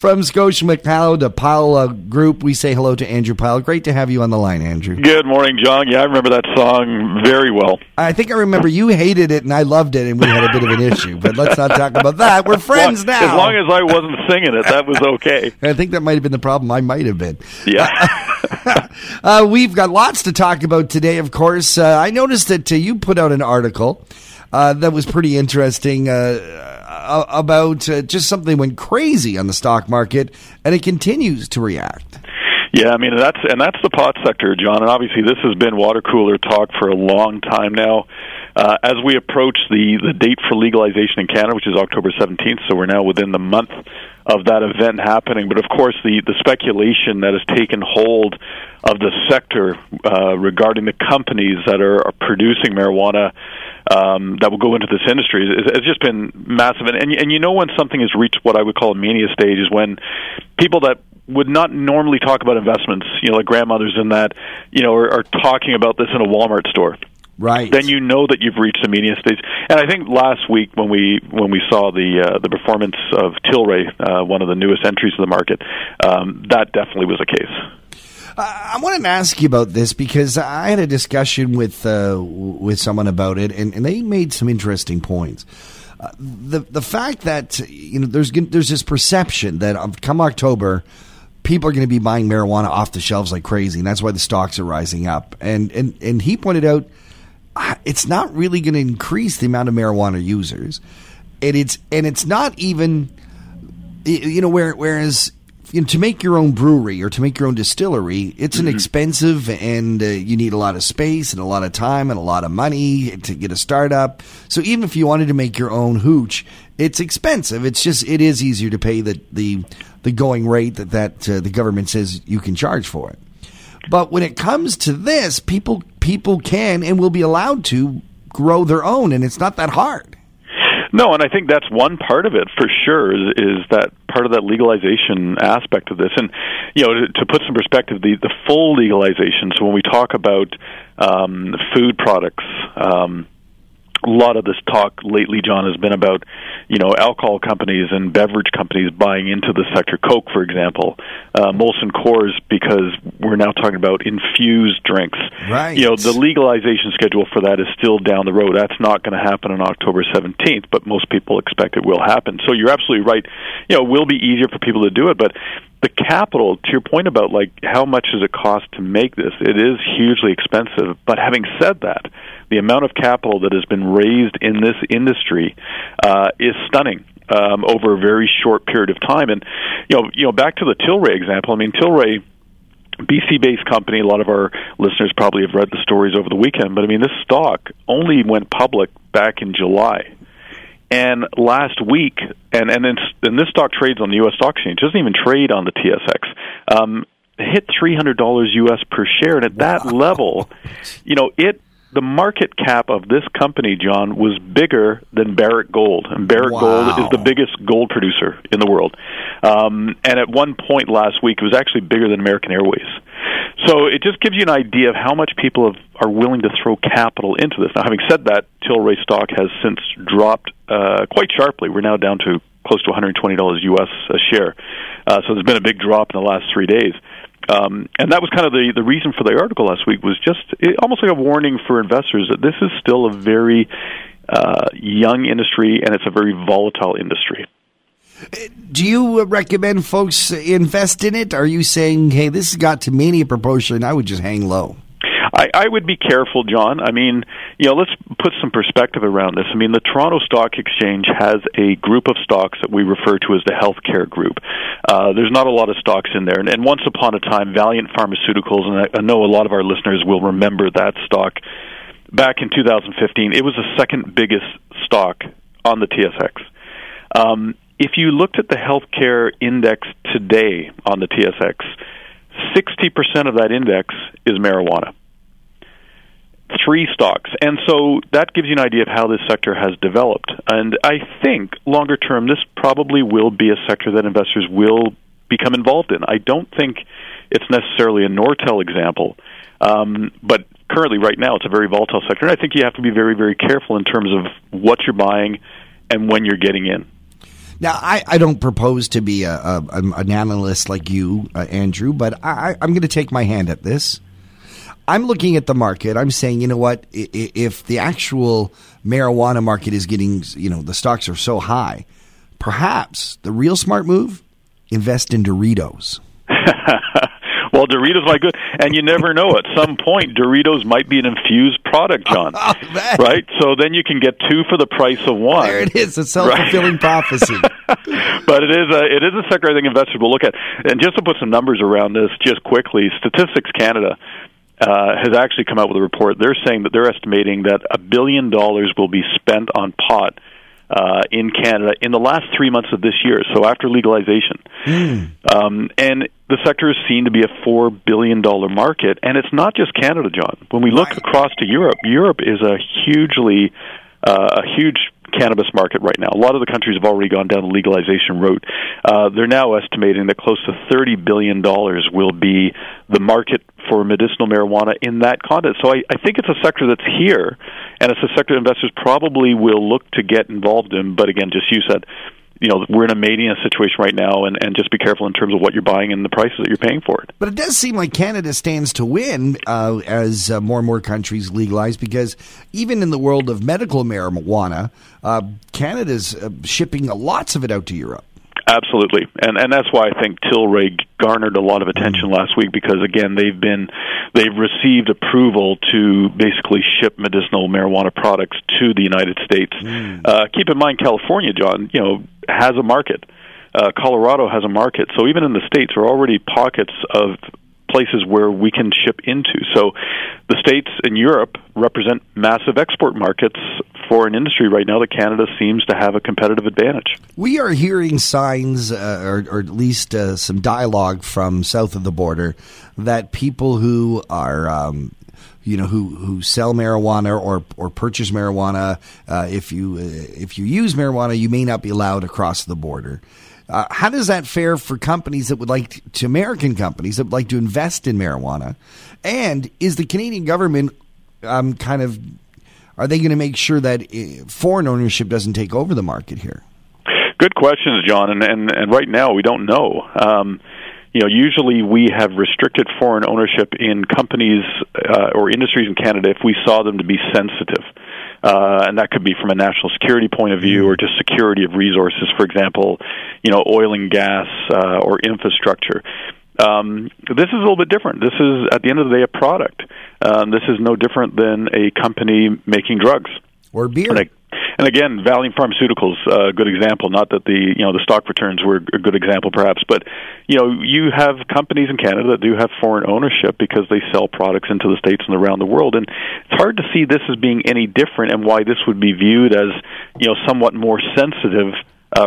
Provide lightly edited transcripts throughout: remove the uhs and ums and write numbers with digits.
From Scotia McPyle to Pyle Group, we say hello to Andrew Pyle. Great to have you on the line, Andrew. Good morning, John. Yeah, I remember that song very well. I think I remember you hated it and I loved it and we had a bit of an issue, but let's not talk about that. We're friends now. As long as I wasn't singing it, that was okay. I think that might have been the problem. I might have been. Yeah. We've got lots to talk about today, of course. I noticed that you put out an article that was pretty interesting about just something went crazy on the stock market, and it continues to react. Yeah, I mean, that's the pot sector, John, and obviously this has been water cooler talk for a long time now. As we approach the date for legalization in Canada, which is October 17th, so we're now within the month of that event happening. But, of course, the speculation that has taken hold of the sector regarding the companies that are producing marijuana that will go into this industry has just been massive. And you know when something has reached what I would call a mania stage is when people that would not normally talk about investments, you know, like grandmothers and that, you know, are talking about this in a Walmart store. Right. Then you know that you've reached the mania stage. And I think last week when we saw the performance of Tilray, one of the newest entries to the market, that definitely was the case. I wanted to ask you about this because I had a discussion with someone about it, and they made some interesting points. The fact that you know there's this perception that come October, people are going to be buying marijuana off the shelves like crazy, and that's why the stocks are rising up. And he pointed out, it's not really going to increase the amount of marijuana users, and it's not even, you know, whereas you know, to make your own brewery or to make your own distillery, it's an expensive and you need a lot of space and a lot of time and a lot of money to get a startup. So even if you wanted to make your own hooch, it's expensive. It's just it is easier to pay the going rate that the government says you can charge for it. But when it comes to this, people can and will be allowed to grow their own, and it's not that hard. No, and I think that's one part of it for sure is that part of that legalization aspect of this. And, you know, to put some perspective, the full legalization, so when we talk about food products, a lot of this talk lately, John, has been about, you know, alcohol companies and beverage companies buying into the sector. Coke, for example, Molson Coors, because we're now talking about infused drinks. Right. You know, the legalization schedule for that is still down the road. That's not going to happen on October 17th, but most people expect it will happen. So you're absolutely right. You know, it will be easier for people to do it, but the capital, to your point about, like, how much does it cost to make this? It is hugely expensive. But having said that, the amount of capital that has been raised in this industry is stunning over a very short period of time. And, you know, back to the Tilray example, I mean, Tilray, BC-based company, a lot of our listeners probably have read the stories over the weekend, but, I mean, this stock only went public back in July. And last week, and this stock trades on the U.S. stock exchange, doesn't even trade on the TSX, hit $300 U.S. per share. And at that level, you know, the market cap of this company, John, was bigger than Barrick Gold. And Barrick Gold is the biggest gold producer in the world. And at one point last week, it was actually bigger than American Airways. So it just gives you an idea of how much people are willing to throw capital into this. Now, having said that, Tilray stock has since dropped quite sharply. We're now down to close to $120 U.S. a share. So there's been a big drop in the last 3 days. And that was kind of the reason for the article last week, was just almost like a warning for investors that this is still a very young industry and it's a very volatile industry. Do you recommend folks invest in it? Are you saying, hey, this has got to mania proportion, I would just hang low? I would be careful, John. I mean, you know, let's put some perspective around this. I mean, the Toronto Stock Exchange has a group of stocks that we refer to as the healthcare group. There's not a lot of stocks in there. And once upon a time, Valeant Pharmaceuticals, and I know a lot of our listeners will remember that stock, back in 2015, it was the second biggest stock on the TSX. If you looked at the healthcare index today on the TSX, 60% of that index is marijuana. Three stocks. And so that gives you an idea of how this sector has developed. And I think longer term, this probably will be a sector that investors will become involved in. I don't think it's necessarily a Nortel example, but currently right now it's a very volatile sector. And I think you have to be very, very careful in terms of what you're buying and when you're getting in. Now, I don't propose to be an analyst like you, Andrew, but I'm going to take my hand at this. I'm looking at the market. I'm saying, you know what, if the actual marijuana market is getting, you know, the stocks are so high, perhaps the real smart move, invest in Doritos. Well, Doritos might good, and you never know. At some point, Doritos might be an infused product, John. Oh, right? So then you can get two for the price of one. There it is, a self-fulfilling prophecy. But it is a sector I think investors will look at. And just to put some numbers around this, just quickly, Statistics Canada has actually come out with a report. They're saying that they're estimating that $1 billion will be spent on pot in Canada in the last 3 months of this year, so after legalization. And the sector is seen to be a $4 billion market, and it's not just Canada, John. When we look across to Europe, Europe is a huge cannabis market right now. A lot of the countries have already gone down the legalization route. They're now estimating that close to $30 billion will be the market for medicinal marijuana in that continent. So I think it's a sector that's here, and it's a sector investors probably will look to get involved in. But again, just you said, you know, we're in a mania situation right now, and just be careful in terms of what you're buying and the prices that you're paying for it. But it does seem like Canada stands to win as more and more countries legalize, because even in the world of medical marijuana, Canada's shipping lots of it out to Europe. Absolutely, and that's why I think Tilray garnered a lot of attention last week, because again they've received approval to basically ship medicinal marijuana products to the United States. Keep in mind, California, John, you know, has a market. Colorado has a market. So even in the states, there are already pockets of places where we can ship into. So the states in Europe represent massive export markets for an industry right now that Canada seems to have a competitive advantage. We are hearing signs, or at least some dialogue from south of the border, that people who are who sell marijuana or purchase marijuana, if you use marijuana, you may not be allowed across the border. How does that fare for companies that would like to American companies that would like to invest in marijuana? And is the Canadian government are they going to make sure that foreign ownership doesn't take over the market here? Good questions, John. And right now we don't know. Usually we have restricted foreign ownership in companies or industries in Canada if we saw them to be sensitive. And that could be from a national security point of view or just security of resources, for example, you know, oil and gas or infrastructure. This is a little bit different. This is, at the end of the day, a product. This is no different than a company making drugs. Or beer. And again, Valeant Pharmaceuticals, a good example. Not that the stock returns were a good example, perhaps, but you have companies in Canada that do have foreign ownership because they sell products into the states and around the world. And it's hard to see this as being any different, and why this would be viewed as somewhat more sensitive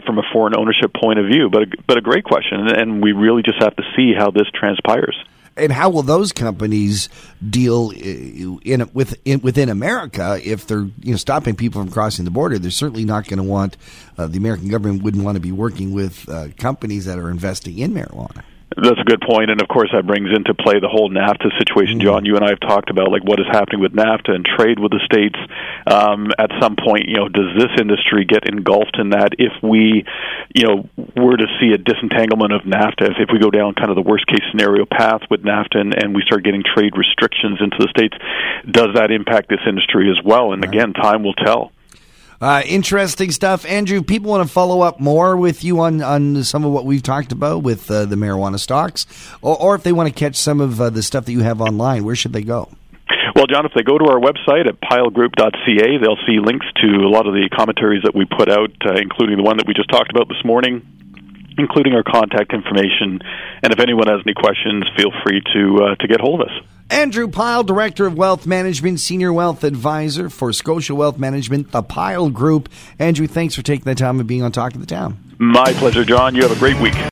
from a foreign ownership point of view. But a great question, and we really just have to see how this transpires. And how will those companies deal within America if they're stopping people from crossing the border? They're certainly not going to want the American government wouldn't want to be working with companies that are investing in marijuana. That's a good point, and of course that brings into play the whole NAFTA situation, John. You and I have talked about like what is happening with NAFTA and trade with the states. At some point, does this industry get engulfed in that if we, were to see a disentanglement of NAFTA, if we go down kind of the worst case scenario path with NAFTA and we start getting trade restrictions into the states, does that impact this industry as well? And again, time will tell. Interesting stuff. Andrew, people want to follow up more with you on some of what we've talked about with the marijuana stocks, or if they want to catch some of the stuff that you have online, where should they go? Well, John, if they go to our website at pilegroup.ca, they'll see links to a lot of the commentaries that we put out, including the one that we just talked about this morning, including our contact information. And if anyone has any questions, feel free to get hold of us. Andrew Pyle, Director of Wealth Management, Senior Wealth Advisor for Scotia Wealth Management, the Pyle Group. Andrew, thanks for taking the time and being on Talk of the Town. My pleasure, John. You have a great week.